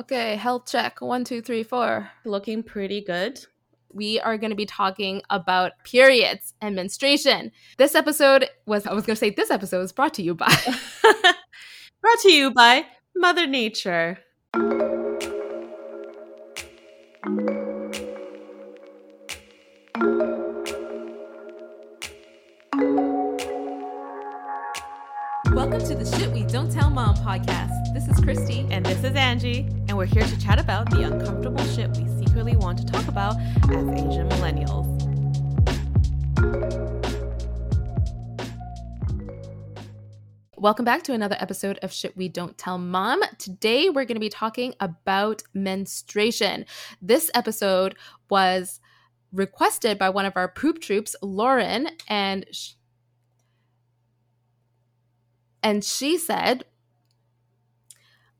Okay, health check. 1, 2, 3, 4. Looking pretty good. We are going to be talking about periods and menstruation. This episode was, this episode was brought to you by... brought to you by Mother Nature. Welcome to the Shit We Don't Tell Mom podcast. This is Christy. And this is Angie. And we're here to chat about the uncomfortable shit we secretly want to talk about as Asian millennials. Welcome back to another episode of Shit We Don't Tell Mom. Today we're going to be talking about menstruation. This episode was requested by one of our poop troops, Lauren, and... she said,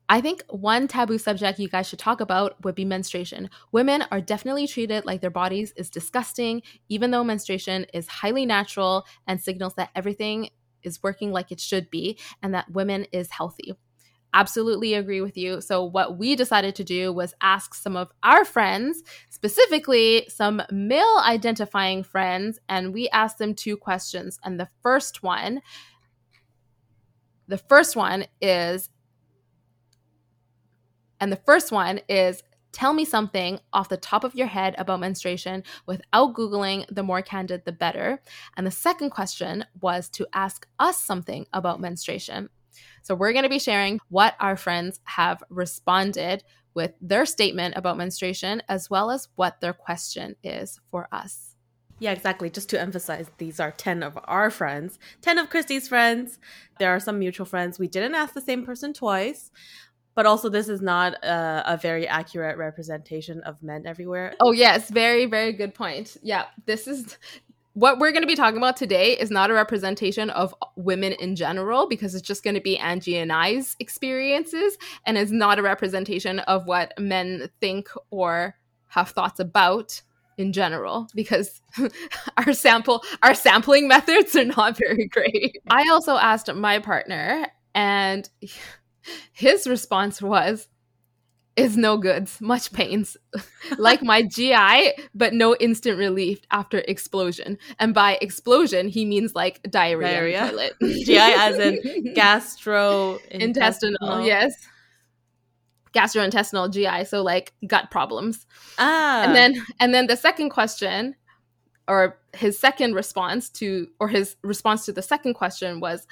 I think one taboo subject you guys should talk about would be menstruation. Women are definitely treated like their bodies is disgusting, even though menstruation is highly natural and signals that everything is working like it should be and that women is healthy. Absolutely agree with you. So what we decided to do was ask some of our friends, specifically some male identifying friends, and we asked them 2 questions. And the first one is, tell me something off the top of your head about menstruation without Googling. The more candid, the better. And the second question was to ask us something about menstruation. So we're going to be sharing what our friends have responded with their statement about menstruation, as well as what their question is for us. Yeah, exactly. Just to emphasize, these are 10 of our friends, 10 of Christy's friends. There are some mutual friends. We didn't ask the same person twice, but also this is not a very accurate representation of men everywhere. Oh, yes. Very, very good point. Yeah, this is what we're going to be talking about today is not a representation of women in general, because it's just going to be Angie and I's experiences, and it's not a representation of what men think or have thoughts about in general, because our sampling methods are not very great. I also asked my partner, and his response was, "Is no goods, much pains, like my GI, but no instant relief after explosion." And by explosion, he means like diarrhea. Toilet. GI as in gastrointestinal. Yes. Gastrointestinal, GI, so like gut problems. And then the second question, or his response to the second question was,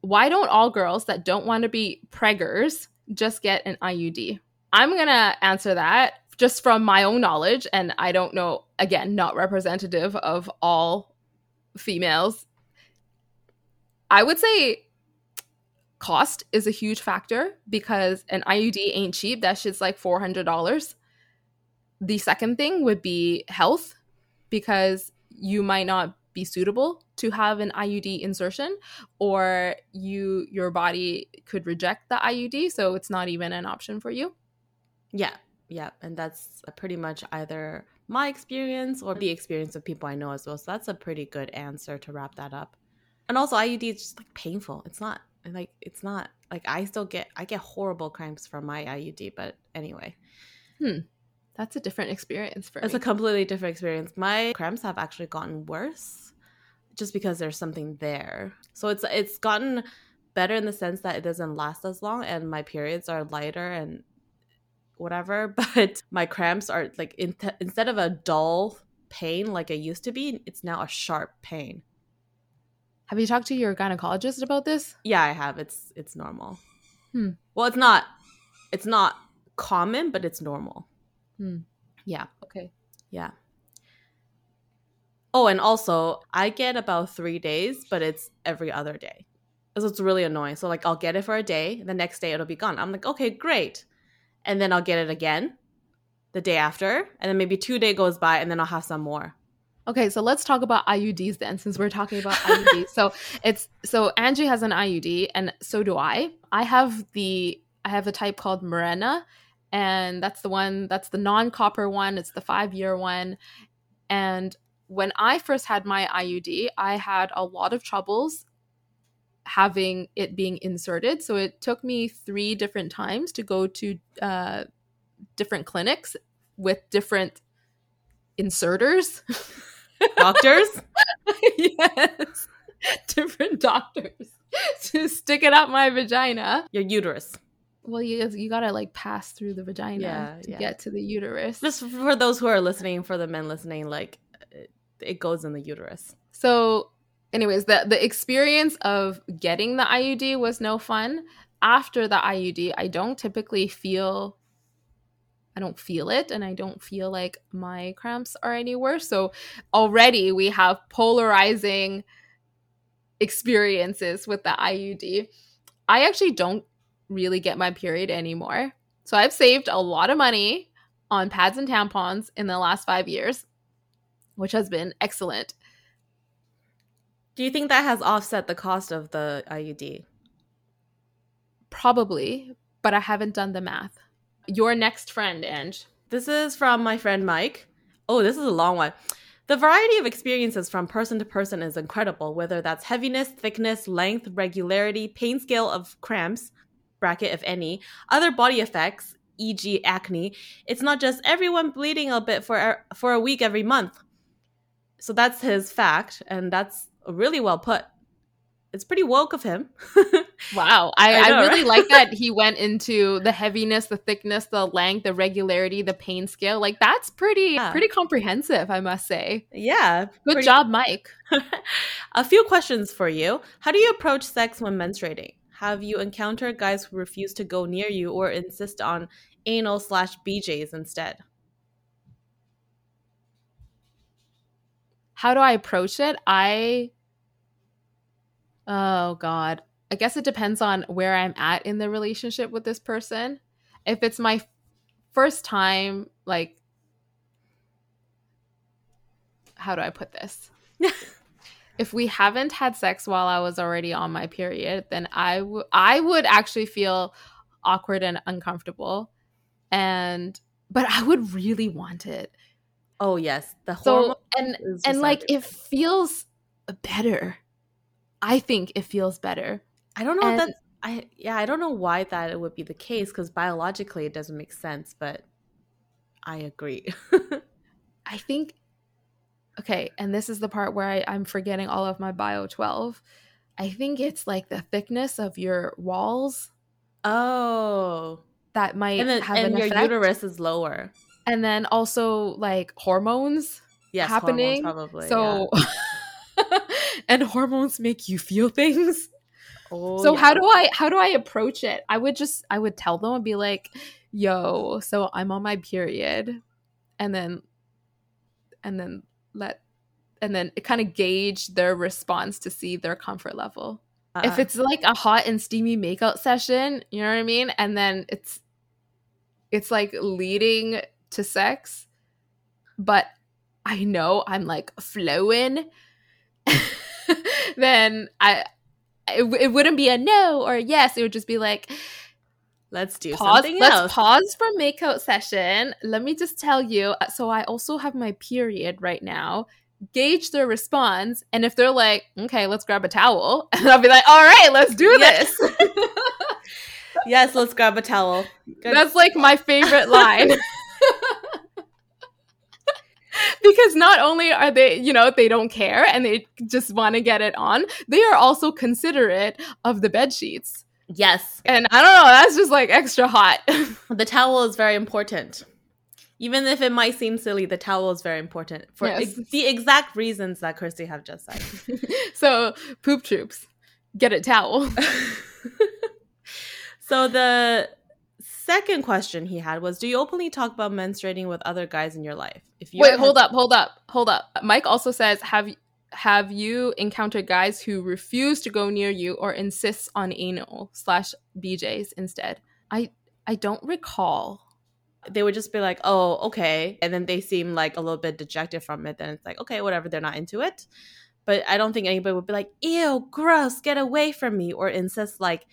why don't all girls that don't want to be preggers just get an IUD? I'm gonna answer that just from my own knowledge, and I don't know, again, not representative of all females. I would say cost is a huge factor, because an IUD ain't cheap. That shit's like $400. The second thing would be health, because you might not be suitable to have an IUD insertion, or your body could reject the IUD, so it's not even an option for you. Yeah. And that's pretty much either my experience or the experience of people I know as well. So that's a pretty good answer to wrap that up. And also, IUD is just like painful. It's not like I get horrible cramps from my IUD, but anyway. That's a different experience for me. It's a completely different experience. My cramps have actually gotten worse just because there's something there. So it's gotten better in the sense that it doesn't last as long, and my periods are lighter and whatever, but my cramps are like, instead of a dull pain like it used to be, it's now a sharp pain. Have you talked to your gynecologist about this? Yeah, I have. It's normal. Well, it's not common, but it's normal. Yeah. Okay. Yeah. Oh, and also, I get about 3 days, but it's every other day. So it's really annoying. So like, I'll get it for a day. The next day, it'll be gone. I'm like, okay, great. And then I'll get it again the day after. And then maybe 2 days goes by, and then I'll have some more. Okay, so let's talk about IUDs then, since we're talking about IUDs. So Angie has an IUD, and so do I. I have a type called Mirena, and that's the one, that's the non-copper one. It's the 5-year one. And when I first had my IUD, I had a lot of troubles having it being inserted. So it took me 3 different times to go to different clinics with different inserters. Doctors? Yes. Different doctors to stick it up my vagina. Your uterus. Well, you gotta like pass through the vagina to get to the uterus. Just for those who are listening, for the men listening, like it goes in the uterus. So anyways, the experience of getting the IUD was no fun. After the IUD, I don't feel it, and I don't feel like my cramps are any worse. So already we have polarizing experiences with the IUD. I actually don't really get my period anymore. So I've saved a lot of money on pads and tampons in the last 5 years, which has been excellent. Do you think that has offset the cost of the IUD? Probably, but I haven't done the math. Your next friend, Ange. This is from my friend Mike. Oh, this is a long one. The variety of experiences from person to person is incredible, whether that's heaviness, thickness, length, regularity, pain scale of cramps, bracket if any, other body effects, e.g. acne. It's not just everyone bleeding a bit for a week every month. So that's his fact, and that's really well put. It's pretty woke of him. Wow. I know, really like that he went into the heaviness, the thickness, the length, the regularity, the pain scale. Like, that's pretty comprehensive, I must say. Yeah. Good job, Mike. A few questions for you. How do you approach sex when menstruating? Have you encountered guys who refuse to go near you or insist on anal/BJs instead? How do I approach it? Oh, God. I guess it depends on where I'm at in the relationship with this person. If it's my first time, like, how do I put this? If we haven't had sex while I was already on my period, then I would actually feel awkward and uncomfortable. But I would really want it. Oh, yes. The hormone. And like, it feels better. I think it feels better. I don't know. I don't know why that would be the case, because biologically it doesn't make sense, but I agree. I think, okay, and this is the part where I'm forgetting all of my bio 12. I think it's like the thickness of your walls. Oh. That might have an effect. And your uterus is lower. And then also like hormones happening. Hormones probably. So. Yeah. And hormones make you feel things. Oh, so yeah. How do I approach it? I would tell them and be like, yo, so I'm on my period. And then it kind of gauge their response to see their comfort level. If it's like a hot and steamy makeout session, you know what I mean? And then it's like leading to sex. But I know I'm like flowing. Then it wouldn't be a no or a yes. It would just be like, let's pause from makeout session. Let me just tell you. So I also have my period right now. Gauge their response. And if they're like, okay, let's grab a towel. And I'll be like, all right, let's do this. Yes, let's grab a towel. Good. That's like my favorite line. Because not only are they, they don't care and they just want to get it on, they are also considerate of the bed sheets. Yes. And I don't know, that's just like extra hot. The towel is very important. Even if it might seem silly, the towel is very important for the exact reasons that Christy have just said. So poop troops, get a towel. So the second question he had was, do you openly talk about menstruating with other guys in your life? Hold up. Mike also says, have you encountered guys who refuse to go near you or insists on anal/BJs instead? I don't recall. They would just be like, oh, okay. And then they seem like a little bit dejected from it. Then it's like, okay, whatever. They're not into it. But I don't think anybody would be like, ew, gross, get away from me. Or insist like,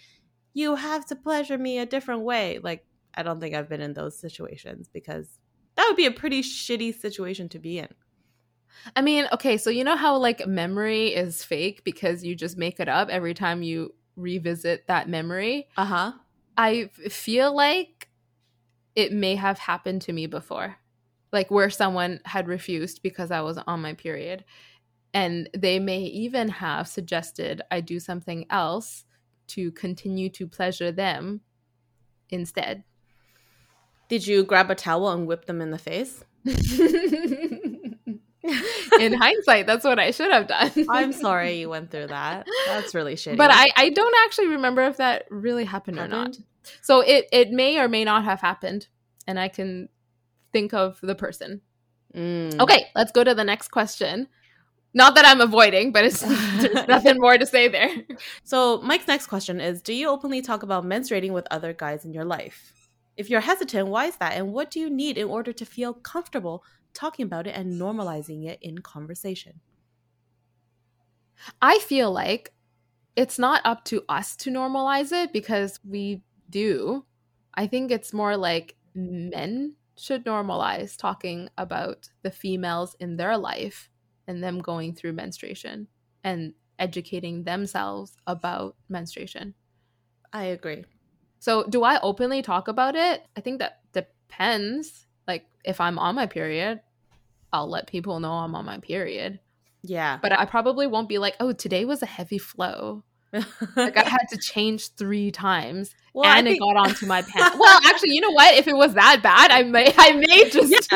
you have to pleasure me a different way. Like, I don't think I've been in those situations because that would be a pretty shitty situation to be in. I mean, okay, so you know how like memory is fake because you just make it up every time you revisit that memory? Uh-huh. I feel like it may have happened to me before, like where someone had refused because I was on my period. And they may even have suggested I do something else to continue to pleasure them instead. Did you grab a towel and whip them in the face? In hindsight, that's what I should have done. I'm sorry you went through that. That's really shitty. But I don't actually remember if that really happened or not. So it may or may not have happened. And I can think of the person. Mm. Okay, let's go to the next question. Not that I'm avoiding, but it's there's nothing more to say there. So Mike's next question is, do you openly talk about menstruating with other guys in your life? If you're hesitant, why is that? And what do you need in order to feel comfortable talking about it and normalizing it in conversation? I feel like it's not up to us to normalize it because we do. I think it's more like men should normalize talking about the females in their life and them going through menstruation and educating themselves about menstruation. I agree. So do I openly talk about it? I think that depends. Like if I'm on my period, I'll let people know I'm on my period. Yeah. But I probably won't be like, oh, today was a heavy flow. Like I had to change 3 times it got onto my pants. Well, actually, you know what? If it was that bad, I may just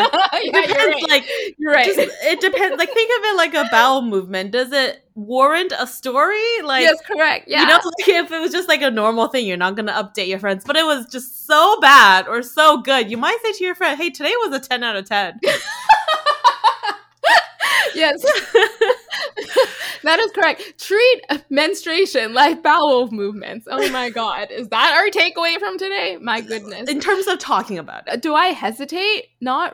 you're right. Just, it depends. Like think of it like a bowel movement. Does it warrant a story? Like yes, correct. Yeah. You know, like if it was just like a normal thing, you're not gonna update your friends. But it was just so bad or so good, you might say to your friend, hey, today was a 10 out of 10. Yes. That is correct. Treat menstruation like bowel movements. Oh my God. Is that our takeaway from today? My goodness. In terms of talking about it. Do I hesitate? No.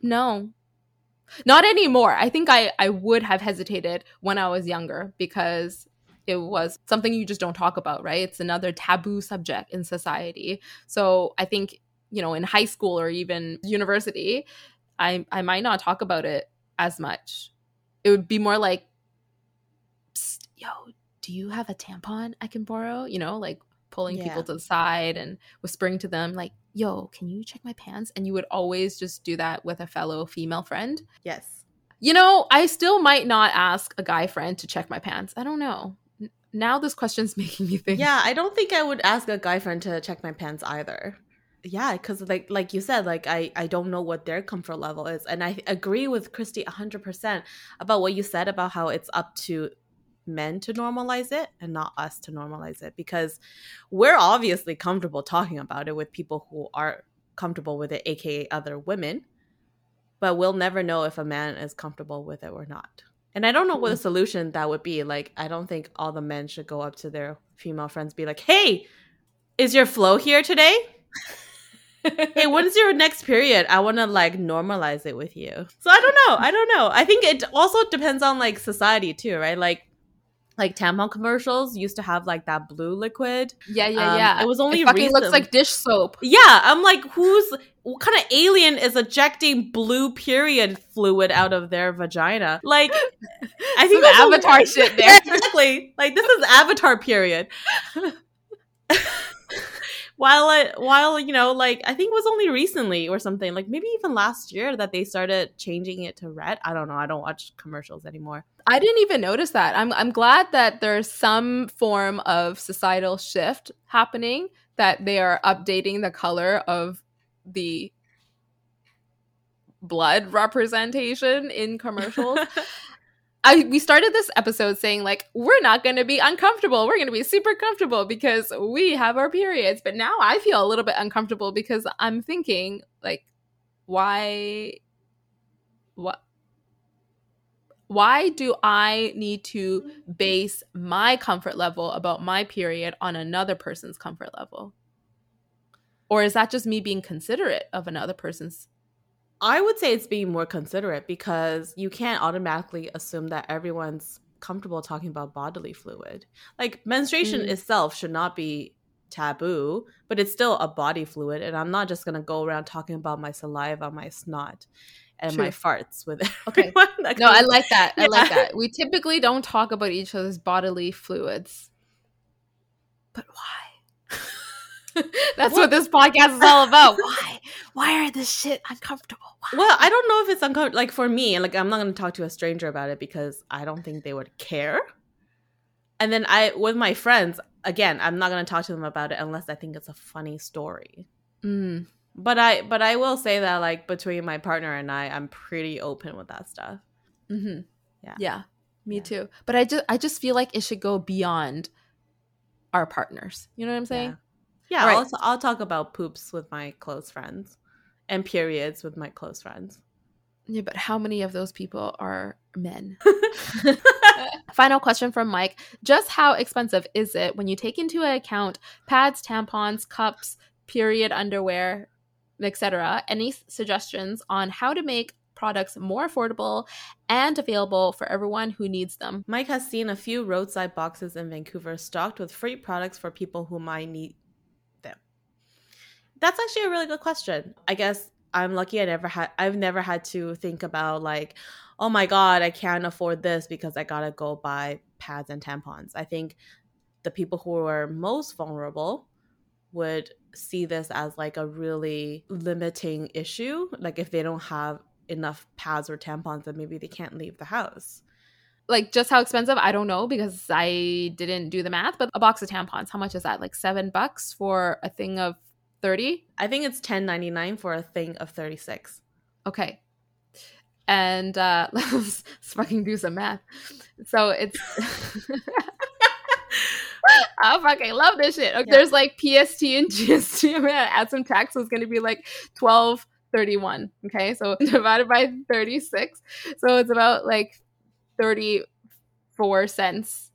Not anymore. I think I would have hesitated when I was younger because it was something you just don't talk about, right? It's another taboo subject in society. So I think, you know, in high school or even university, I might not talk about it as much. It would be more like, yo, do you have a tampon I can borrow? You know, like pulling people to the side and whispering to them like, yo, can you check my pants? And you would always just do that with a fellow female friend. Yes. You know, I still might not ask a guy friend to check my pants. I don't know. Now this question's making me think. Yeah, I don't think I would ask a guy friend to check my pants either. Yeah, because like you said, like I don't know what their comfort level is. And I agree with Christy 100% about what you said about how it's up to men to normalize it and not us to normalize it, because we're obviously comfortable talking about it with people who are comfortable with it, aka other women, but we'll never know if a man is comfortable with it or not. And I don't know what the solution that would be. Like, I don't think all the men should go up to their female friends, be like, hey, is your flow here today? Hey, when's your next period? I want to like normalize it with you. So I don't know. I think it also depends on like society too, right? Like tampon commercials used to have like that blue liquid. Yeah. It was only looks like dish soap. Yeah, I'm like, what kind of alien is ejecting blue period fluid out of their vagina? Like, I think Avatar shit there. Exactly. Like this is Avatar period. While you know, like I think it was only recently or something, like maybe even last year that they started changing it to red. I don't know. I don't watch commercials anymore. I didn't even notice that. I'm glad that there's some form of societal shift happening, that they are updating the color of the blood representation in commercials. We started this episode saying, like, we're not going to be uncomfortable. We're going to be super comfortable because we have our periods. But now I feel a little bit uncomfortable because I'm thinking, like, why do I need to base my comfort level about my period on another person's comfort level? Or is that just me being considerate of another person's? I would say it's being more considerate because you can't automatically assume that everyone's comfortable talking about bodily fluid. Like menstruation itself should not be taboo, but it's still a body fluid. And I'm not just going to go around talking about my saliva, my snot. and my farts with everyone. Okay. No, I like that. Yeah. I like that. We typically don't talk about each other's bodily fluids. But why? That's what this podcast is all about. Why? Why are this shit uncomfortable? Why? Well, I don't know if it's uncomfortable. Like for me, like I'm not going to talk to a stranger about it because I don't think they would care. And then I, with my friends, again, I'm not going to talk to them about it unless I think it's a funny story. Mm. But I will say that like between my partner and I, I'm pretty open with that stuff. Mm-hmm. Yeah. Yeah. Me too. But I just feel like it should go beyond our partners. You know what I'm saying? Yeah. Yeah, right. Also, I'll talk about poops with my close friends and periods with my close friends. Yeah, but how many of those people are men? Final question from Mike. Just how expensive is it when you take into account pads, tampons, cups, period underwear, etc.? Any suggestions on how to make products more affordable and available for everyone who needs them? Mike has seen a few roadside boxes in Vancouver stocked with free products for people who might need. That's actually a really good question. I guess I'm lucky I've never had to think about like, oh my God, I can't afford this because I gotta go buy pads and tampons. I think the people who are most vulnerable would see this as like a really limiting issue. Like if they don't have enough pads or tampons, then maybe they can't leave the house. Like just how expensive, I don't know because I didn't do the math, but a box of tampons, how much is that? Like $7 for a thing of 30? I think it's $10.99 for a thing of 36. Okay. And let's fucking do some math. So it's I fucking love this shit. Okay, yeah. There's like PST and GST. I'm going to add some tax. So it's going to be like $12.31. Okay. So divided by 36. So it's about like 34 cents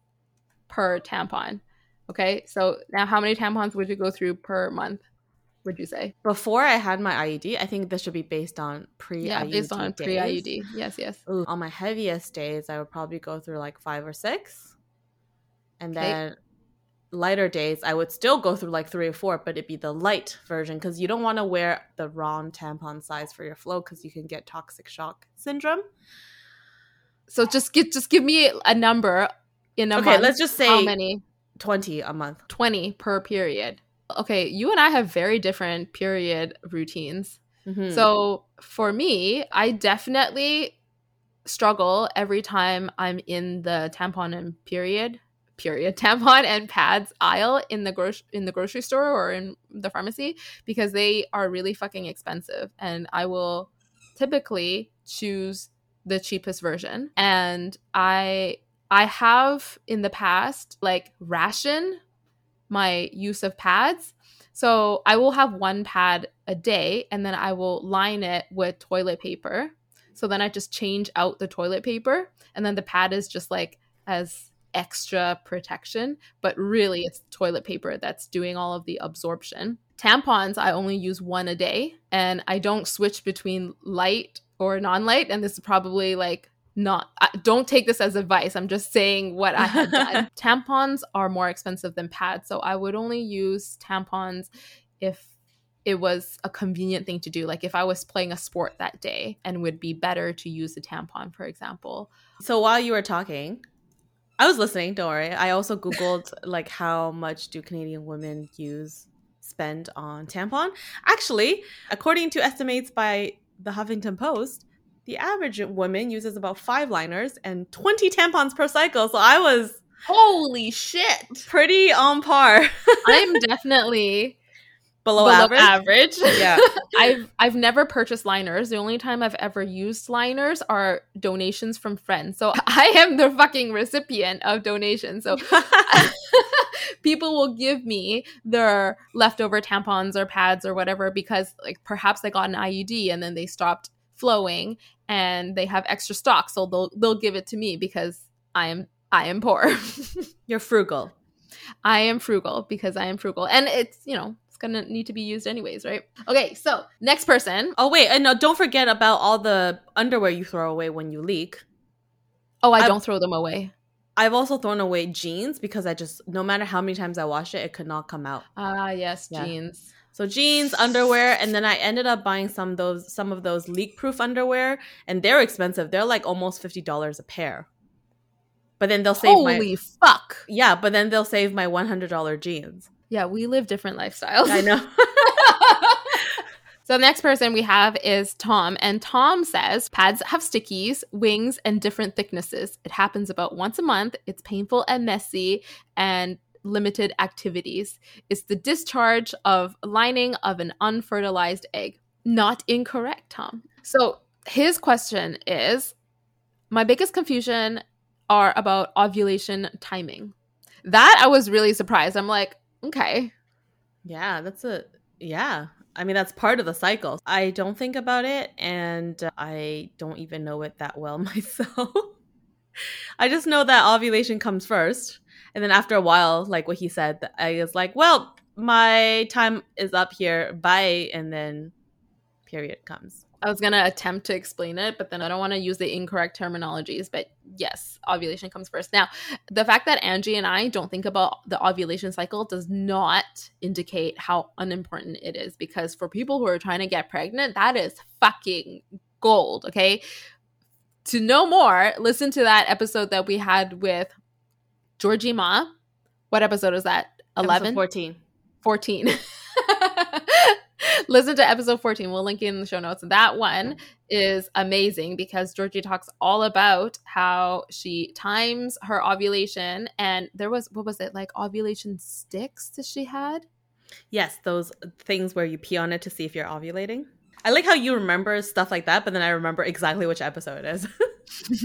per tampon. Okay. So now how many tampons would you go through per month? Would you say? Before I had my IUD, I think this should be based on pre-IUD based on days. Pre-IUD. Yes, yes. Ooh. On my heaviest days, I would probably go through like 5 or 6. And then lighter days, I would still go through like 3 or 4, but it'd be the light version because you don't want to wear the wrong tampon size for your flow because you can get toxic shock syndrome. So just give me a number in a month. Okay, let's just say how many? 20 a month. 20 per period. Okay, you and I have very different period routines. Mm-hmm. So for me, I definitely struggle every time I'm in the tampon and period tampon and pads aisle in the grocery store or in the pharmacy because they are really fucking expensive. And I will typically choose the cheapest version. And I have in the past like ration my use of pads. So I will have one pad a day and then I will line it with toilet paper. So then I just change out the toilet paper and then the pad is just like as extra protection. But really it's toilet paper that's doing all of the absorption. Tampons, I only use one a day and I don't switch between light or non-light. And this is probably like don't take this as advice. I'm just saying what I have done. Tampons are more expensive than pads. So I would only use tampons if it was a convenient thing to do. Like if I was playing a sport that day and would be better to use a tampon, for example. So while you were talking, I was listening, don't worry. I also Googled like how much do Canadian women spend on tampon. Actually, according to estimates by the Huffington Post, the average woman uses about 5 liners and 20 tampons per cycle. So I was... Holy shit. Pretty on par. I'm definitely... Below average. Yeah. I've never purchased liners. The only time I've ever used liners are donations from friends. So I am the fucking recipient of donations. So people will give me their leftover tampons or pads or whatever because like perhaps they got an IUD and then they stopped flowing and they have extra stock, so they'll give it to me because I am poor. You're frugal. I am frugal because I am frugal, and it's, you know, it's gonna need to be used anyways, right? Okay, so next person. Oh wait, and no, don't forget about all the underwear you throw away when you leak. Oh, I don't throw them away. I've also thrown away jeans because I just, no matter how many times I wash it, it could not come out. Jeans. So jeans, underwear, and then I ended up buying some of those leak-proof underwear, and they're expensive. They're like almost $50 a pair. But then they'll save Holy fuck. Yeah, but then they'll save my $100 jeans. Yeah, we live different lifestyles. I know. So the next person we have is Tom, and Tom says, pads have stickies, wings, and different thicknesses. It happens about once a month. It's painful and messy and limited activities. It's the discharge of lining of an unfertilized egg. Not incorrect, Tom. So his question is, my biggest confusion are about ovulation timing. That I was really surprised. I'm like, okay. Yeah, yeah. I mean, that's part of the cycle. I don't think about it, and I don't even know it that well myself. I just know that ovulation comes first. And then after a while, like what he said, I was like, well, my time is up here. Bye. And then period comes. I was going to attempt to explain it, but then I don't want to use the incorrect terminologies. But yes, ovulation comes first. Now, the fact that Angie and I don't think about the ovulation cycle does not indicate how unimportant it is, because for people who are trying to get pregnant, that is fucking gold, okay? To know more, listen to that episode that we had with Georgie Ma. What episode is that? 11? 14. 14. Listen to episode 14. We'll link it in the show notes. And that one is amazing because Georgie talks all about how she times her ovulation. And there was, what was it, like ovulation sticks that she had? Yes, those things where you pee on it to see if you're ovulating. I like how you remember stuff like that, but then I remember exactly which episode it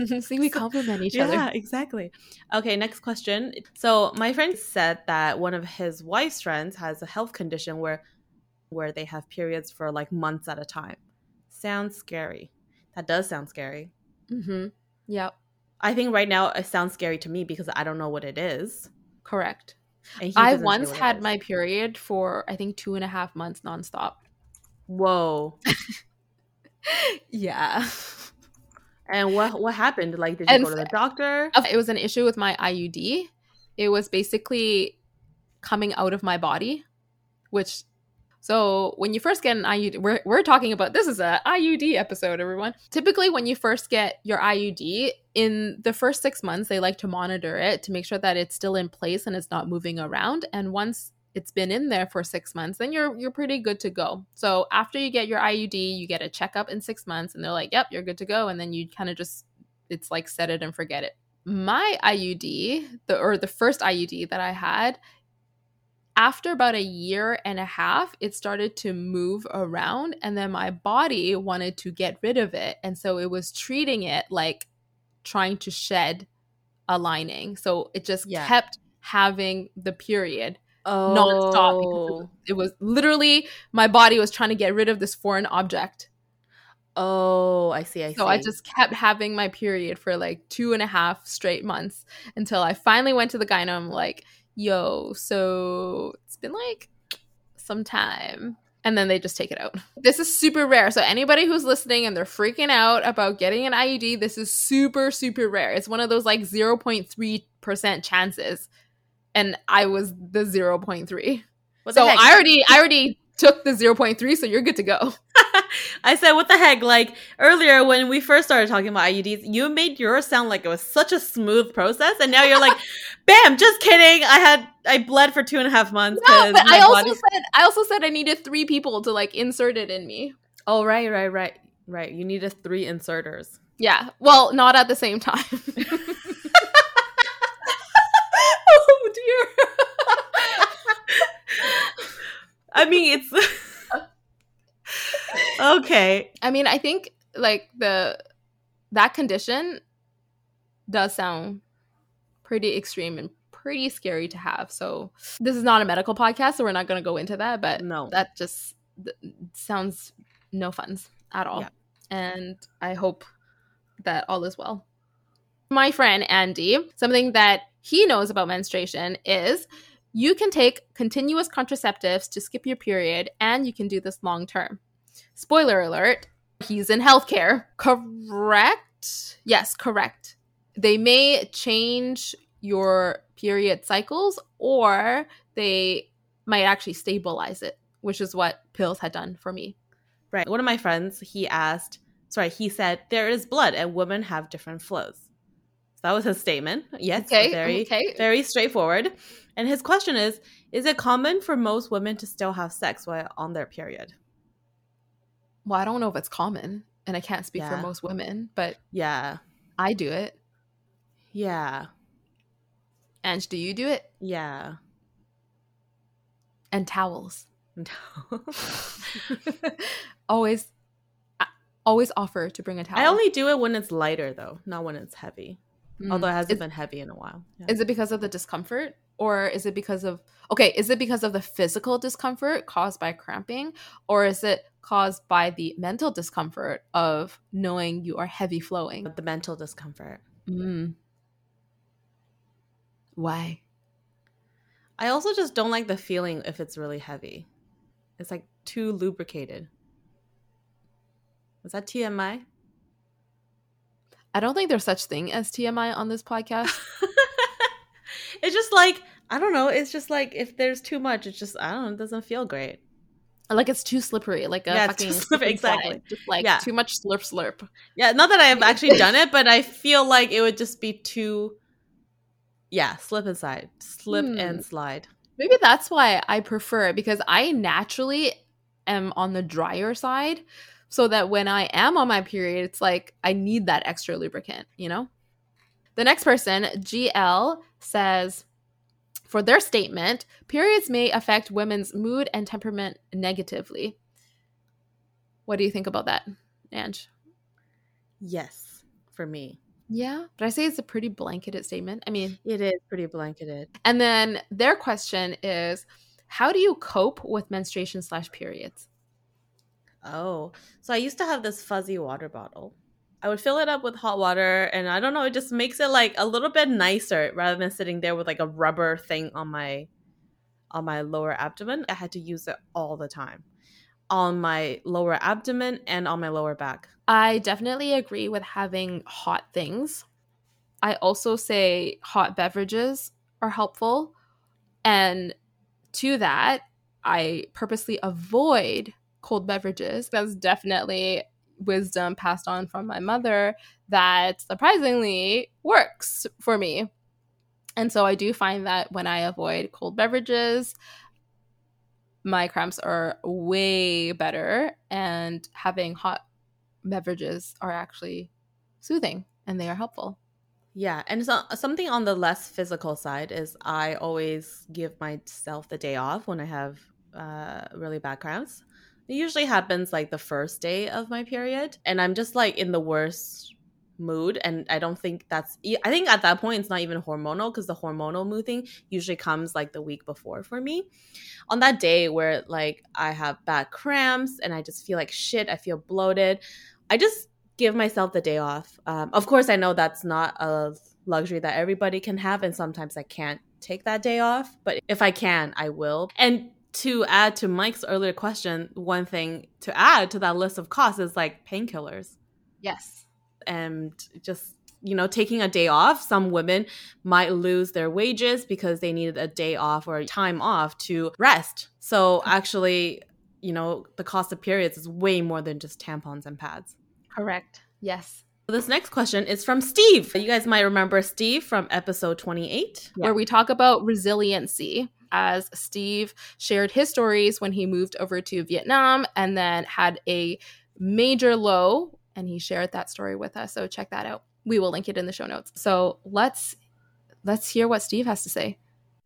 is. See, we compliment each other. Yeah, exactly. Okay, next question. So my friend said that one of his wife's friends has a health condition where they have periods for like months at a time. Sounds scary. That does sound scary. Mm-hmm. Yeah. I think right now it sounds scary to me because I don't know what it is. Correct. I once had my period for, I think, 2.5 months nonstop. Whoa. Yeah. And what happened? Like, did you go to the doctor? It was an issue with my IUD. It was basically coming out of my body, which... So when you first get an IUD, we're talking about, this is a IUD episode, everyone. Typically, when you first get your IUD, in the first 6 months, they like to monitor it to make sure that it's still in place and it's not moving around. And once it's been in there for 6 months, then you're pretty good to go. So after you get your IUD, you get a checkup in 6 months and they're like, yep, you're good to go. And then you kind of just, it's like set it and forget it. My IUD, the first IUD that I had, after about 1.5 years, it started to move around, and then my body wanted to get rid of it. And so it was treating it like trying to shed a lining. So it just kept having the period nonstop. Because it was literally my body was trying to get rid of this foreign object. Oh, I see. So I just kept having my period for like 2.5 straight months until I finally went to the gyno. I'm like, yo, so it's been like some time. And then they just take it out. This is super rare. So anybody who's listening and they're freaking out about getting an IUD, this is super, super rare. It's one of those like 0.3% chances. And I was the 0.3. So I already took the 0.3, so you're good to go. I said, what the heck? Like earlier when we first started talking about IUDs, you made yours sound like it was such a smooth process. And now you're like, bam, just kidding. I bled for 2.5 months. No, but I also said I needed 3 people to like insert it in me. Oh, right. You needed 3 inserters. Yeah. Well, not at the same time. Oh, dear. I mean, it's... Okay. I mean, I think like that condition does sound pretty extreme and pretty scary to have. So this is not a medical podcast, so we're not going to go into that. But no, that just sounds no fun at all. Yeah. And I hope that all is well. My friend Andy, something that he knows about menstruation is you can take continuous contraceptives to skip your period, and you can do this long term. Spoiler alert, he's in healthcare. Correct? Yes, correct. They may change your period cycles, or they might actually stabilize it. which is what pills had done for me. Right. One of my friends, he said, there is blood and women have different flows. So that was his statement. Yes, okay, very straightforward. And his question is it common for most women to still have sex while on their period? Well, I don't know if it's common, and I can't speak for most women, but yeah, I do it. Yeah. Ange, do you do it? Yeah. And towels. Always offer to bring a towel. I only do it when it's lighter, though, not when it's heavy. Although it hasn't been heavy in a while. Yeah. Is it because of the discomfort, or is it because of the physical discomfort caused by cramping, or is it caused by the mental discomfort of knowing you are heavy flowing? The mental discomfort. Why? I also just don't like the feeling if it's really heavy. It's like too lubricated. Was that TMI? I don't think there's such thing as TMI on this podcast. It's just like, I don't know. It's just like if there's too much, it's just, I don't know. It doesn't feel great. Like it's too slippery. Like it's too slippery. Exactly. Just like too much slurp. Yeah. Not that I have actually done it, but I feel like it would just be too, slip inside. Slip and slide. Maybe that's why I prefer it, because I naturally am on the drier side. So that when I am on my period, it's like I need that extra lubricant, you know? The next person, GL, says, for their statement, periods may affect women's mood and temperament negatively. What do you think about that, Ange? Yes, for me. Yeah. Did I say it's a pretty blanketed statement? I mean, it is pretty blanketed. And then their question is, how do you cope with menstruation/periods? Oh, so I used to have this fuzzy water bottle. I would fill it up with hot water, and I don't know, it just makes it like a little bit nicer rather than sitting there with like a rubber thing on my lower abdomen. I had to use it all the time on my lower abdomen and on my lower back. I definitely agree with having hot things. I also say hot beverages are helpful. And to that, I purposely avoid cold beverages. That's definitely wisdom passed on from my mother that surprisingly works for me. And so I do find that when I avoid cold beverages, my cramps are way better, and having hot beverages are actually soothing and they are helpful. Yeah. And so something on the less physical side is I always give myself the day off when I have really bad cramps. It usually happens like the first day of my period, and I'm just like in the worst mood, and I think at that point it's not even hormonal, because the hormonal mood thing usually comes like the week before for me. On that day where like I have bad cramps and I just feel like shit, I feel bloated, I just give myself the day off. Of course, I know that's not a luxury that everybody can have, and sometimes I can't take that day off, but if I can, I will. And to add to Mike's earlier question, one thing to add to that list of costs is like painkillers. Yes. And just, you know, taking a day off, some women might lose their wages because they needed a day off or time off to rest. So actually, you know, the cost of periods is way more than just tampons and pads. Correct. Yes. This next question is from Steve. You guys might remember Steve from episode 28, where we talk about resiliency, as Steve shared his stories when he moved over to Vietnam and then had a major low, and he shared that story with us. So check that out. We will link it in the show notes. So let's hear what Steve has to say.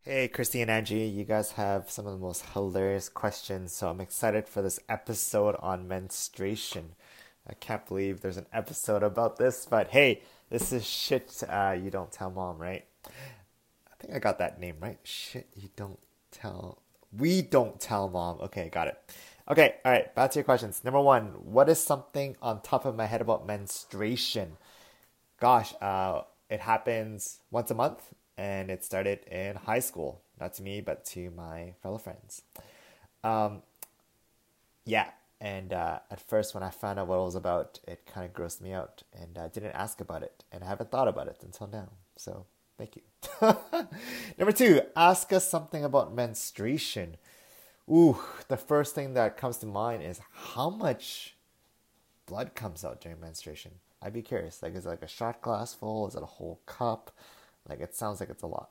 Hey, Christy and Angie, you guys have some of the most hilarious questions. So I'm excited for this episode on menstruation. I can't believe there's an episode about this, but hey, this is Shit You Don't Tell Mom, right? I think I got that name right. Shit, you don't tell. We don't tell mom. Okay, got it. Okay, all right, back to your questions. Number one, what is something on top of my head about menstruation? Gosh, it happens once a month, and it started in high school. Not to me, but to my fellow friends. At first when I found out what it was about, it kind of grossed me out, and I didn't ask about it, and I haven't thought about it until now, so... thank you. Number two, ask us something about menstruation. the first thing that comes to mind is how much blood comes out during menstruation. I'd be curious. Like, is it like a shot glass full? Is it a whole cup? Like, it sounds like it's a lot.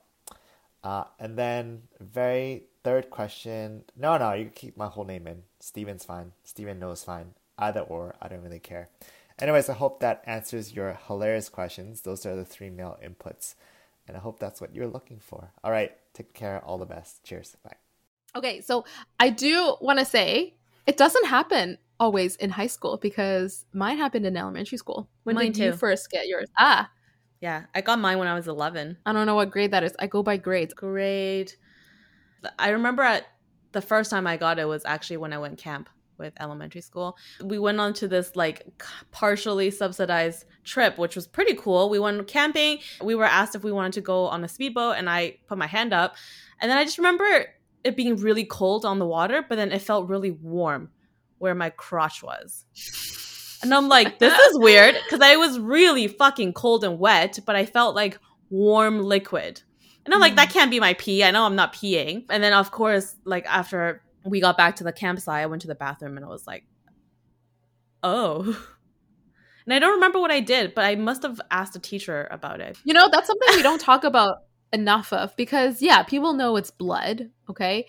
And then third question. No, you can keep my whole name in. Steven's fine. Steven knows fine. Either or, I don't really care. Anyways, I hope that answers your hilarious questions. Those are the three male inputs. And I hope that's what you're looking for. All right. Take care. All the best. Cheers. Bye. Okay. So I do want to say it doesn't happen always in high school because mine happened in elementary school. When did you first get yours? Yeah. I got mine when I was 11. I don't know what grade that is. I go by grades. I remember the first time I got it was actually when I went camp with elementary school. We went on to this partially subsidized trip, which was pretty cool. We went camping. We were asked if we wanted to go on a speedboat, and I put my hand up. And then I just remember it being really cold on the water, but then it felt really warm where my crotch was. And I'm like, this is weird, because I was really fucking cold and wet, but I felt like warm liquid. And I'm like, that can't be my pee. I know I'm not peeing. And then, of course, after we got back to the campsite, I went to the bathroom and I was like, oh. And I don't remember what I did, but I must have asked a teacher about it. You know, that's something we don't talk about enough of because, yeah, people know it's blood, okay?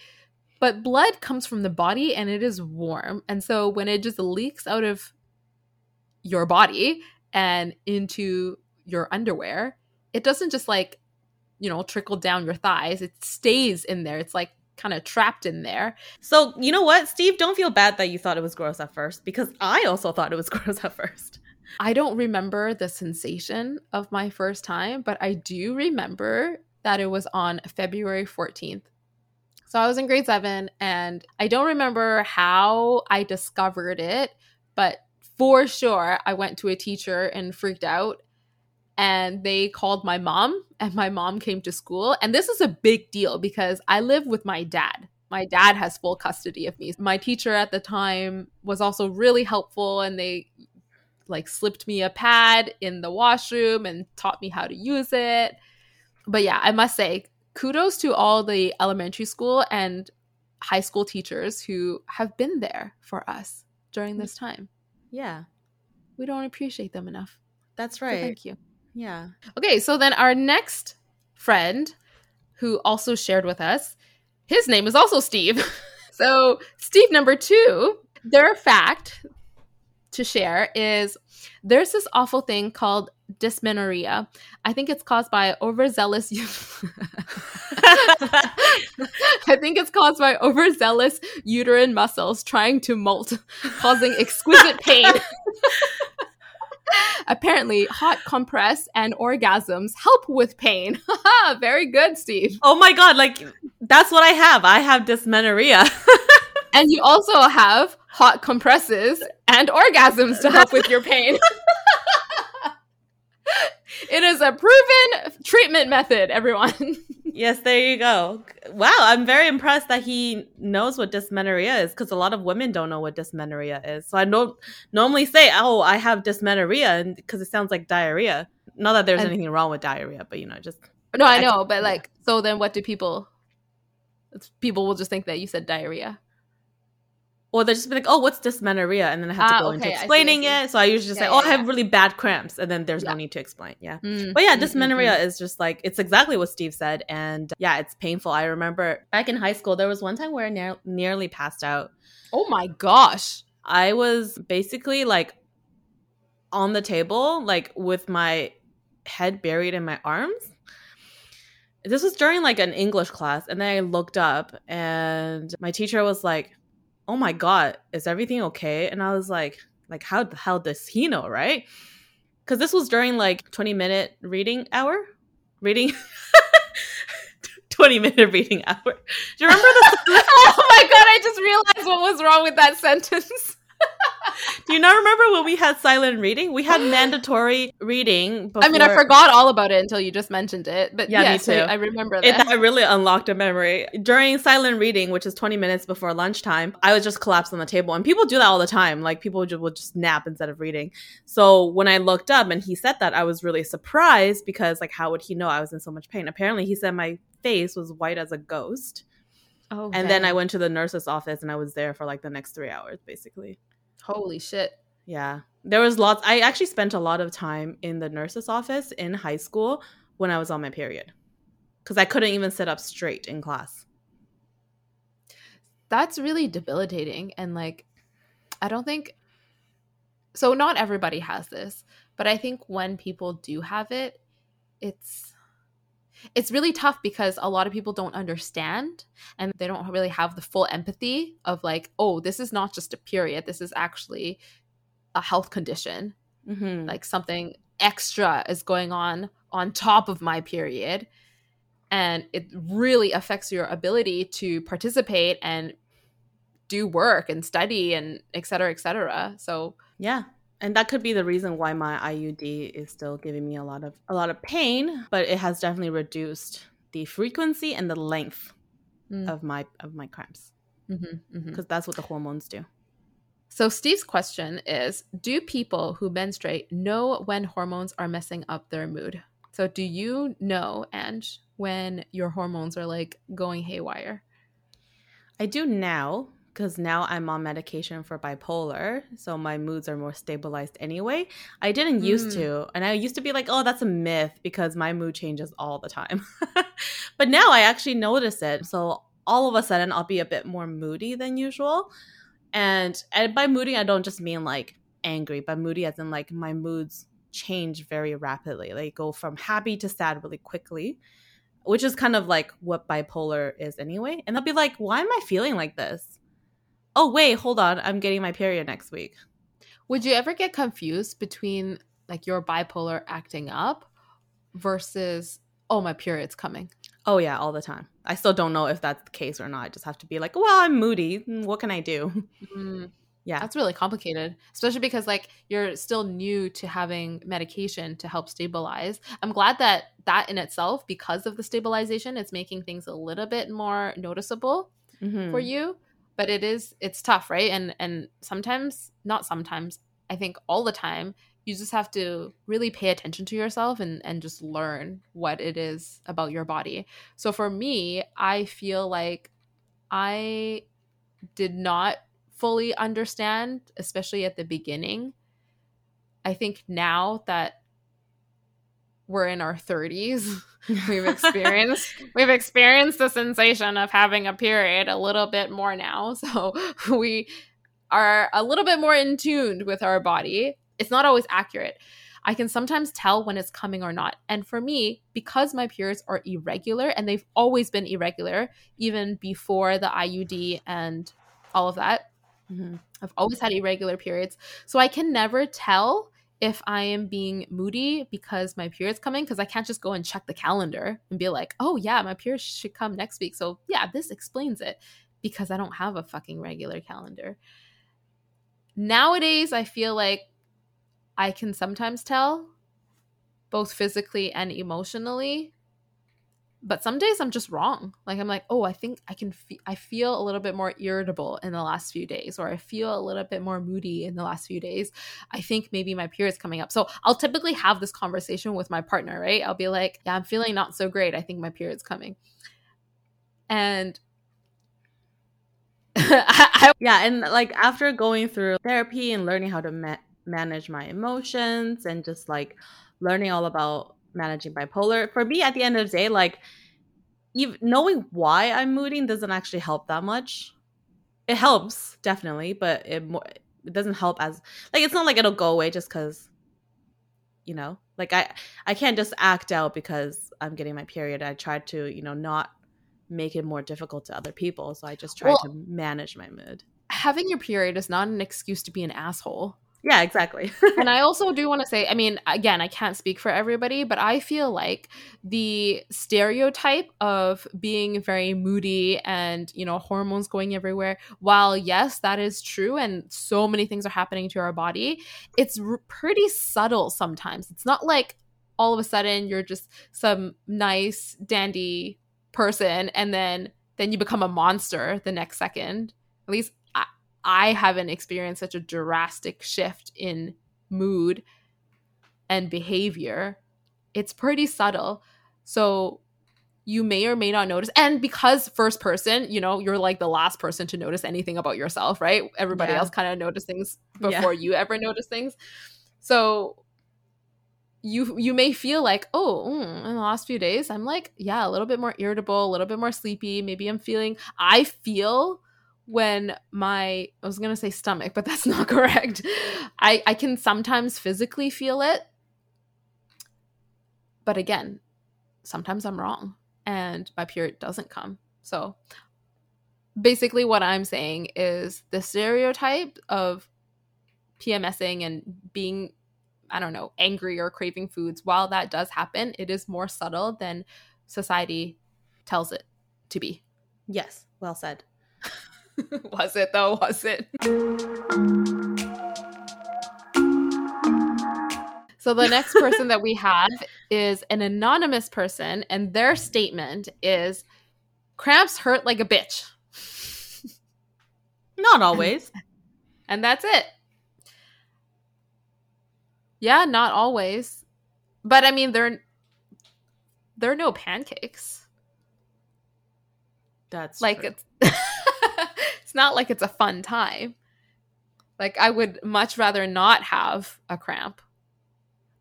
But blood comes from the body and it is warm. And so when it just leaks out of your body and into your underwear, it doesn't just trickle down your thighs. It stays in there. It's kind of trapped in there. So you know what, Steve, don't feel bad that you thought it was gross at first, because I also thought it was gross at first. I don't remember the sensation of my first time, but I do remember that it was on February 14th. So I was in grade 7, and I don't remember how I discovered it, but for sure I went to a teacher and freaked out. And they called my mom, and my mom came to school. And this is a big deal because I live with my dad. My dad has full custody of me. My teacher at the time was also really helpful, and they slipped me a pad in the washroom and taught me how to use it. But yeah, I must say kudos to all the elementary school and high school teachers who have been there for us during this time. Yeah. We don't appreciate them enough. That's right. So thank you. Yeah. Okay, so then our next friend who also shared with us, his name is also Steve. So Steve number 2, their fact to share is there's this awful thing called dysmenorrhea. I think it's caused by overzealous uterine muscles trying to molt, causing exquisite pain. Apparently, hot compress and orgasms help with pain. Very good, Steve. Oh my God, that's what I have. I have dysmenorrhea. And you also have hot compresses and orgasms to help with your pain. It is a proven treatment method, everyone. Yes, there you go. Wow, I'm very impressed that he knows what dysmenorrhea is, because a lot of women don't know what dysmenorrhea is. So I don't normally say, oh, I have dysmenorrhea, because it sounds like diarrhea. Not that there's anything wrong with diarrhea, but just... No, I know, but so then what do people... People will just think that you said diarrhea. Or they'll just be like, oh, what's dysmenorrhea? And then I have to go into explaining it. So I usually just say, I have really bad cramps. And then there's no need to explain. Yeah. Mm-hmm. But yeah, dysmenorrhea is just it's exactly what Steve said. And yeah, it's painful. I remember back in high school, there was one time where I nearly passed out. Oh my gosh. I was basically on the table, with my head buried in my arms. This was during an English class. And then I looked up and my teacher was like, oh my God, is everything okay? And I was like, how the hell does he know, right? Because this was during 20-minute reading hour. 20-minute reading hour. Do you remember the... Oh my God, I just realized what was wrong with that sentence. Do you not remember when we had silent reading? We had mandatory reading before. I mean, I forgot all about it until you just mentioned it. But yeah, me too. I remember that. That really unlocked a memory. During silent reading, which is 20 minutes before lunchtime, I would just collapse on the table. And people do that all the time. People will just nap instead of reading. So when I looked up and he said that, I was really surprised because how would he know I was in so much pain? Apparently, he said my face was white as a ghost. Oh, okay. And then I went to the nurse's office and I was there for like the next 3 hours, basically. Holy shit. Yeah. There was lots. I actually spent a lot of time in the nurse's office in high school when I was on my period because I couldn't even sit up straight in class. That's really debilitating. And like, I don't think, so not everybody has this, but I think when people do have it, it's really tough because a lot of people don't understand and they don't really have the full empathy of like, oh, this is not just a period. This is actually a health condition. Mm-hmm. Like something extra is going on top of my period. And it really affects your ability to participate and do work and study and et cetera, et cetera. So yeah. And that could be the reason why my IUD is still giving me a lot of pain, but it has definitely reduced the frequency and the length of my cramps. Mm-hmm, mm-hmm. 'Cause that's what the hormones do. So Steve's question is, do people who menstruate know when hormones are messing up their mood? So do you know, Ange, when your hormones are like going haywire? I do now. Because now I'm on medication for bipolar, so my moods are more stabilized anyway. I didn't used to, and I used to be like, oh, that's a myth because my mood changes all the time. But now I actually notice it. So all of a sudden, I'll be a bit more moody than usual. And by moody, I don't just mean like angry, but moody as in like my moods change very rapidly. They go from happy to sad really quickly, which is kind of like what bipolar is anyway. And I'll be like, why am I feeling like this? Oh, wait, hold on. I'm getting my period next week. Would you ever get confused between like your bipolar acting up versus, oh, my period's coming? Oh, yeah, all the time. I still don't know if that's the case or not. I just have to be like, well, I'm moody. What can I do? Mm. Yeah. That's really complicated, especially because like you're still new to having medication to help stabilize. I'm glad that in itself, because of the stabilization, it's making things a little bit more noticeable for you. But it's tough, right? And sometimes, not sometimes, I think all the time, you just have to really pay attention to yourself and just learn what it is about your body. So for me, I feel like I did not fully understand, especially at the beginning. I think now that we're in our 30s, we've experienced the sensation of having a period a little bit more now. So we are a little bit more in tune with our body. It's not always accurate. I can sometimes tell when it's coming or not. And for me, because my periods are irregular and they've always been irregular, even before the IUD and all of that, I've always had irregular periods. So I can never tell if I am being moody because my period's coming, because I can't just go and check the calendar and be like, oh, yeah, my period should come next week. So, yeah, this explains it because I don't have a fucking regular calendar. Nowadays, I feel like I can sometimes tell both physically and emotionally. But some days I'm just wrong. Like I'm like, oh, I think I feel a little bit more irritable in the last few days, or I feel a little bit more moody in the last few days. I think maybe my period's coming up. So I'll typically have this conversation with my partner, right? I'll be like, yeah, I'm feeling not so great. I think my period's coming. And and like after going through therapy and learning how to manage my emotions and just like learning all about managing bipolar, for me at the end of the day, like knowing why I'm moody doesn't actually help that much. It helps definitely, but it doesn't help as like, it's not like it'll go away just because, you know, like I can't just act out because I'm getting my period. I try to, you know, not make it more difficult to other people, so I just try to manage my mood. Having your period is not an excuse to be an asshole. Yeah, exactly. And I also do want to say, I mean, again, I can't speak for everybody, but I feel like the stereotype of being very moody and, you know, hormones going everywhere, while yes, that is true and so many things are happening to our body, it's pretty subtle sometimes. It's not like all of a sudden you're just some nice, dandy person and then you become a monster the next second. At least I haven't experienced such a drastic shift in mood and behavior. It's pretty subtle. So you may or may not notice. And because first person, you know, you're like the last person to notice anything about yourself, right? Everybody else kind of notices things before you ever notice things. So you may feel like, in the last few days, I'm like, a little bit more irritable, a little bit more sleepy. Maybe I feel when my, I was going to say stomach, but that's not correct. I can sometimes physically feel it. But again, sometimes I'm wrong and my period doesn't come. So basically what I'm saying is the stereotype of PMSing and being, I don't know, angry or craving foods, while that does happen, it is more subtle than society tells it to be. Yes, well said. Was it though? Was it? So the next person that we have is an anonymous person, and their statement is, cramps hurt like a bitch. Not always. And that's it. Yeah, not always. But I mean, they're no pancakes. That's like true. It's not like it's a fun time. Like, I would much rather not have a cramp.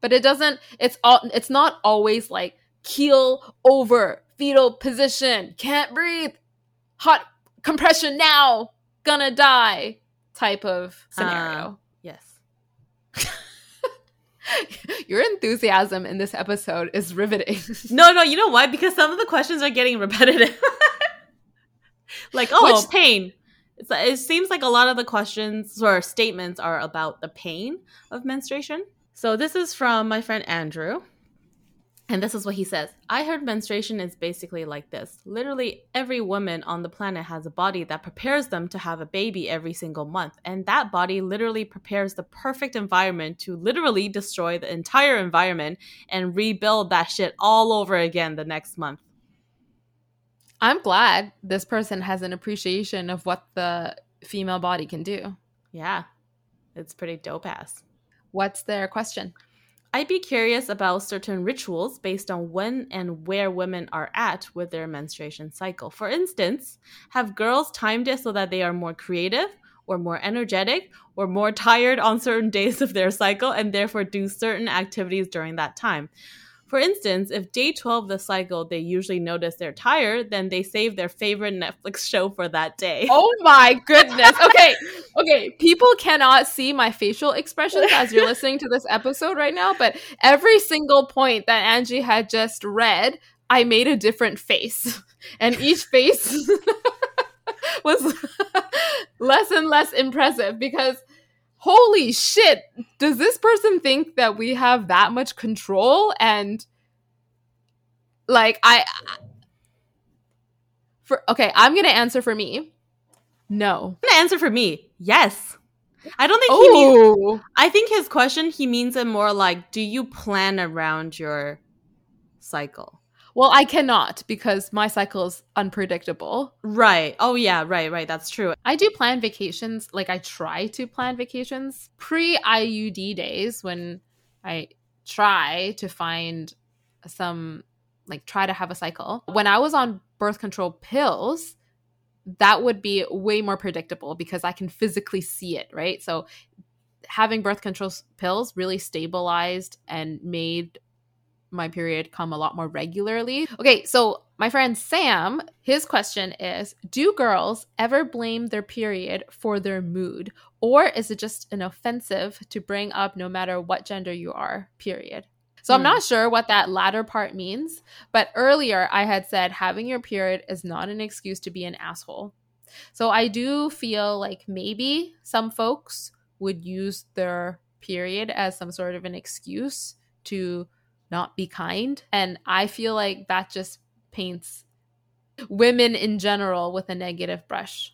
But it doesn't, it's not always like keel over, fetal position, can't breathe, hot compression now, gonna die type of scenario. Yes. Your enthusiasm in this episode is riveting. No, you know why? Because some of the questions are getting repetitive. Like, pain. It seems like a lot of the questions or statements are about the pain of menstruation. So this is from my friend Andrew, and this is what he says. I heard menstruation is basically like this. Literally every woman on the planet has a body that prepares them to have a baby every single month, and that body literally prepares the perfect environment to literally destroy the entire environment and rebuild that shit all over again the next month. I'm glad this person has an appreciation of what the female body can do. Yeah, it's pretty dope ass. What's their question? I'd be curious about certain rituals based on when and where women are at with their menstruation cycle. For instance, have girls timed it so that they are more creative or more energetic or more tired on certain days of their cycle and therefore do certain activities during that time? For instance, if day 12 of the cycle, they usually notice they're tired, then they save their favorite Netflix show for that day. Oh my goodness. Okay. People cannot see my facial expressions as you're listening to this episode right now, but every single point that Angie had just read, I made a different face. And each face was less and less impressive because holy shit, does this person think that we have that much control? And like, I'm going to answer for me. No. I'm going to answer for me. Yes. I don't think he means, I think his question, he means it more like, do you plan around your cycle? Well, I cannot because my cycle is unpredictable. Right. Oh, yeah. Right. That's true. I do plan vacations. Like, I try to plan vacations pre-IUD days when I try to find some, like, try to have a cycle. When I was on birth control pills, that would be way more predictable because I can physically see it, right? So having birth control pills really stabilized and made my period come a lot more regularly. Okay, so my friend Sam, his question is, do girls ever blame their period for their mood? Or is it just an offensive to bring up no matter what gender you are, period? So I'm not sure what that latter part means, but earlier I had said having your period is not an excuse to be an asshole. So I do feel like maybe some folks would use their period as some sort of an excuse to not be kind. And I feel like that just paints women in general with a negative brush.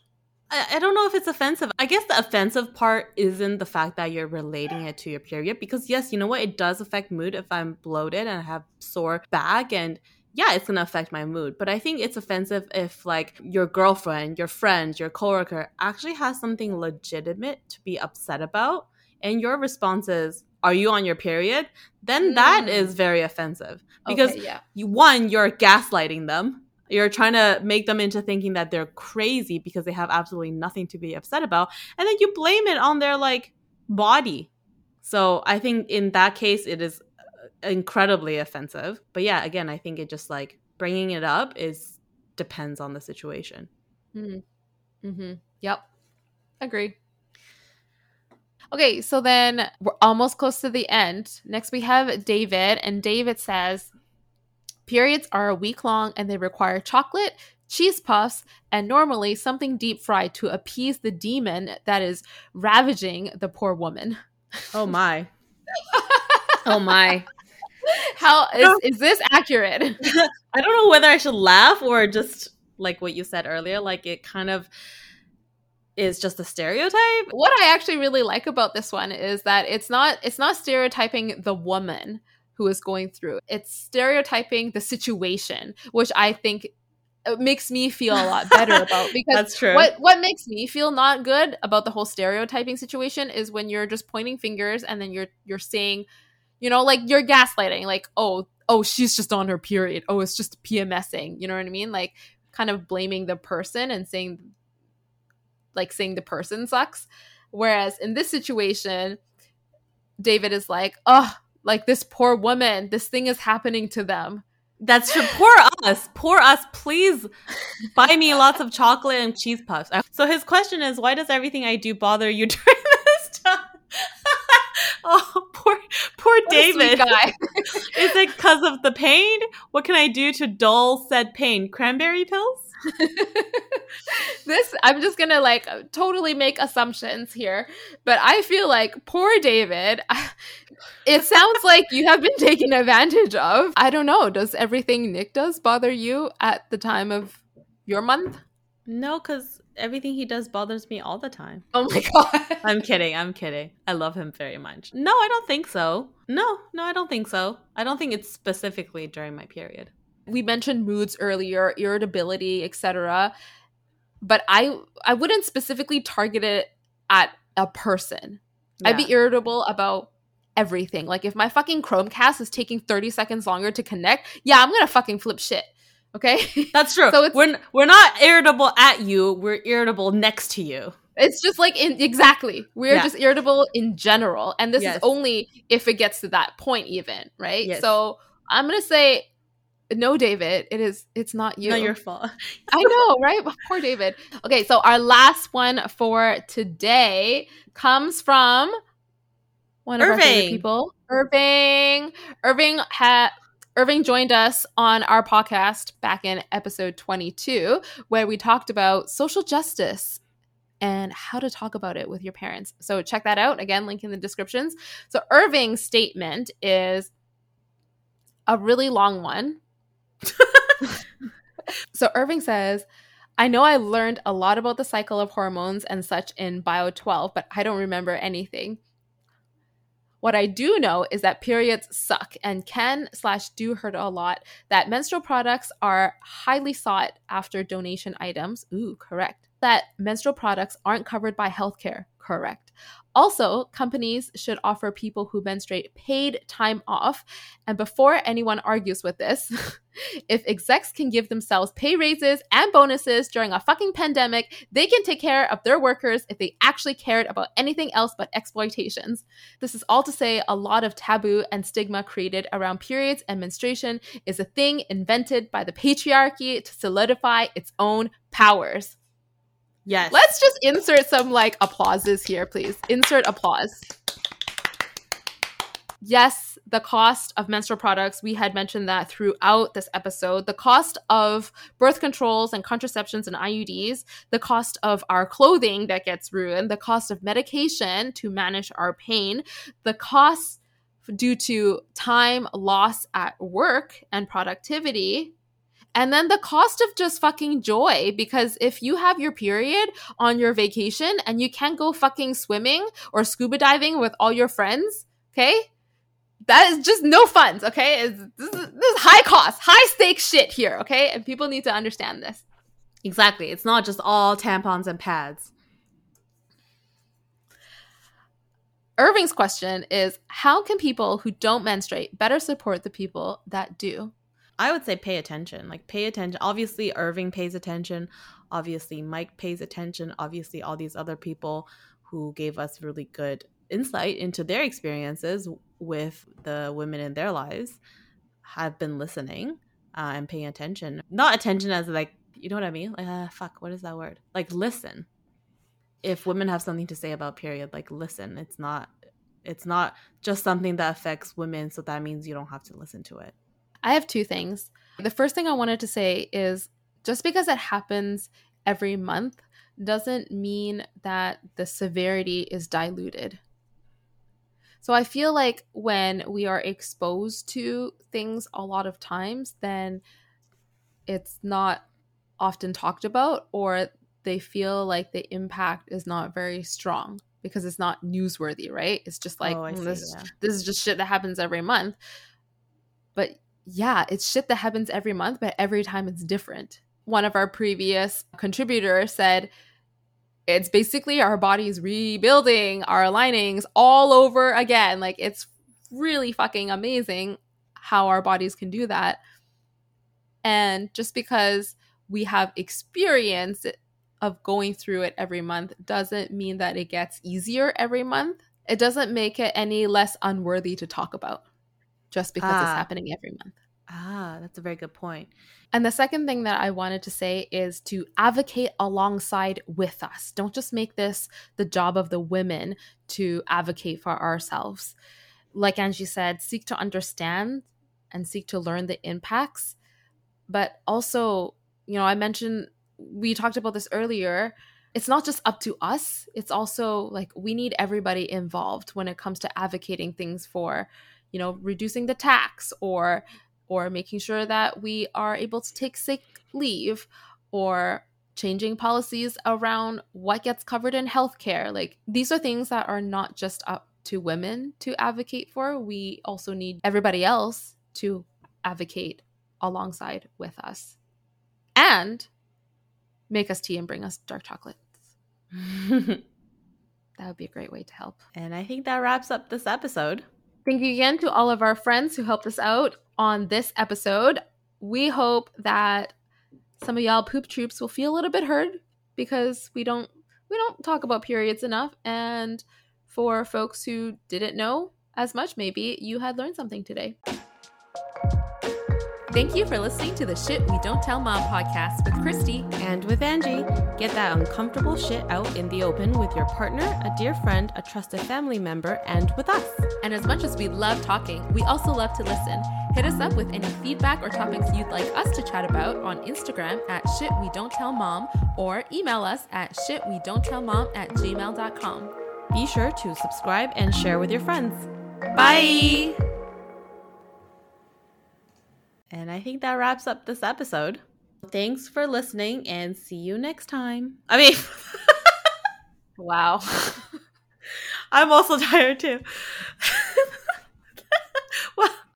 I don't know if it's offensive. I guess the offensive part isn't the fact that you're relating it to your period, because yes, you know what? It does affect mood if I'm bloated and I have sore back, and yeah, it's going to affect my mood. But I think it's offensive if like your girlfriend, your friend, your coworker actually has something legitimate to be upset about and your response is, are you on your period? Then that is very offensive because you're gaslighting them. You're trying to make them into thinking that they're crazy because they have absolutely nothing to be upset about. And then you blame it on their like body. So I think in that case, it is incredibly offensive. But yeah, again, I think it just like bringing it up is depends on the situation. Mm-hmm. Mm-hmm. Yep. Agree. Okay, so then we're almost close to the end. Next, we have David, and David says, periods are a week long and they require chocolate, cheese puffs, and normally something deep fried to appease the demon that is ravaging the poor woman. Oh, my. Oh, my. How is this accurate? I don't know whether I should laugh or just like what you said earlier, like it kind of is just a stereotype. What I actually really like about this one is that it's not stereotyping the woman who is going through. It's stereotyping the situation, which I think makes me feel a lot better about. Because that's true. What makes me feel not good about the whole stereotyping situation is when you're just pointing fingers and then you're saying, you know, like you're gaslighting, like, oh, she's just on her period. Oh, it's just PMSing. You know what I mean? Like kind of blaming the person and saying the person sucks. Whereas in this situation, David is like, oh, like this poor woman, this thing is happening to them. That's true. Poor us. Please buy me lots of chocolate and cheese puffs. So his question is, why does everything I do bother you during this time? Oh, poor David. Guy. Is it because of the pain? What can I do to dull said pain? Cranberry pills? This, I'm just gonna like totally make assumptions here, but I feel like poor David, it sounds like you have been taken advantage of. I don't know. Does everything Nick does bother you at the time of your month? No, because everything he does bothers me all the time. Oh my God. I'm kidding. I love him very much. No, I don't think so. No, I don't think so. I don't think it's specifically during my period. We mentioned moods earlier, irritability, etc. But I wouldn't specifically target it at a person. Yeah. I'd be irritable about everything. Like if my fucking Chromecast is taking 30 seconds longer to connect, yeah, I'm going to fucking flip shit. Okay? That's true. So we're not irritable at you. We're irritable next to you. It's just like exactly. We're just irritable in general. And this is only if it gets to that point even, right? Yes. So I'm going to say no, David, it's not you. Not your fault. I know, right? Poor David. Okay, so our last one for today comes from one of our favorite people, Irving. Irving joined us on our podcast back in episode 22, where we talked about social justice and how to talk about it with your parents. So check that out. Again, link in the descriptions. So Irving's statement is a really long one. So Irving says, I know I learned a lot about the cycle of hormones and such in Bio 12, but I don't remember anything. What I do know is that periods suck and can/do hurt a lot, that menstrual products are highly sought after donation items. Ooh, correct. That menstrual products aren't covered by healthcare. Correct. Also, companies should offer people who menstruate paid time off. And before anyone argues with this, if execs can give themselves pay raises and bonuses during a fucking pandemic, they can take care of their workers if they actually cared about anything else but exploitations. This is all to say a lot of taboo and stigma created around periods and menstruation is a thing invented by the patriarchy to solidify its own powers. Yes. Let's just insert some like applauses here, please. Insert applause. Yes, the cost of menstrual products, we had mentioned that throughout this episode. The cost of birth controls and contraceptions and IUDs, the cost of our clothing that gets ruined, the cost of medication to manage our pain, the cost due to time loss at work and productivity. And then the cost of just fucking joy, because if you have your period on your vacation and you can't go fucking swimming or scuba diving with all your friends, okay, that is just no fun, okay? This is high cost, high stakes shit here, okay? And people need to understand this. Exactly. It's not just all tampons and pads. Irving's question is, how can people who don't menstruate better support the people that do? I would say pay attention. Like, pay attention. Obviously, Irving pays attention. Obviously, Mike pays attention. Obviously, all these other people who gave us really good insight into their experiences with the women in their lives have been listening and paying attention. Not attention as like, you know what I mean? Like, what is that word? Like, listen. If women have something to say about period, like, listen. It's not just something that affects women, so that means you don't have to listen to it. I have two things. The first thing I wanted to say is, just because it happens every month doesn't mean that the severity is diluted. So I feel like when we are exposed to things a lot of times, then it's not often talked about, or they feel like the impact is not very strong because it's not newsworthy, right? It's just like, this is just shit that happens every month. But yeah, it's shit that happens every month, but every time it's different. One of our previous contributors said, it's basically our bodies rebuilding our linings all over again. Like, it's really fucking amazing how our bodies can do that. And just because we have experience of going through it every month doesn't mean that it gets easier every month. It doesn't make it any less unworthy to talk about just because it's happening every month. That's a very good point. And the second thing that I wanted to say is to advocate alongside with us. Don't just make this the job of the women to advocate for ourselves. Like Angie said, seek to understand and seek to learn the impacts. But also, you know, I mentioned, we talked about this earlier, it's not just up to us. It's also like, we need everybody involved when it comes to advocating things for, you know, reducing the tax, or making sure that we are able to take sick leave, or changing policies around what gets covered in healthcare. Like, these are things that are not just up to women to advocate for. We also need everybody else to advocate alongside with us. And make us tea and bring us dark chocolates. That would be a great way to help. And I think that wraps up this episode. Thank you again to all of our friends who helped us out on this episode. We hope that some of y'all poop troops will feel a little bit heard, because we don't talk about periods enough. And for folks who didn't know as much, maybe you had learned something today. Thank you for listening to the Shit We Don't Tell Mom podcast with Christy and with Angie. Get that uncomfortable shit out in the open with your partner, a dear friend, a trusted family member, and with us. And as much as we love talking, we also love to listen. Hit us up with any feedback or topics you'd like us to chat about on Instagram at shitwedonttellmom, or email us at shitwedonttellmom@gmail.com. Be sure to subscribe and share with your friends. Bye! And I think that wraps up this episode. Thanks for listening, and see you next time. I mean, wow. I'm also tired too.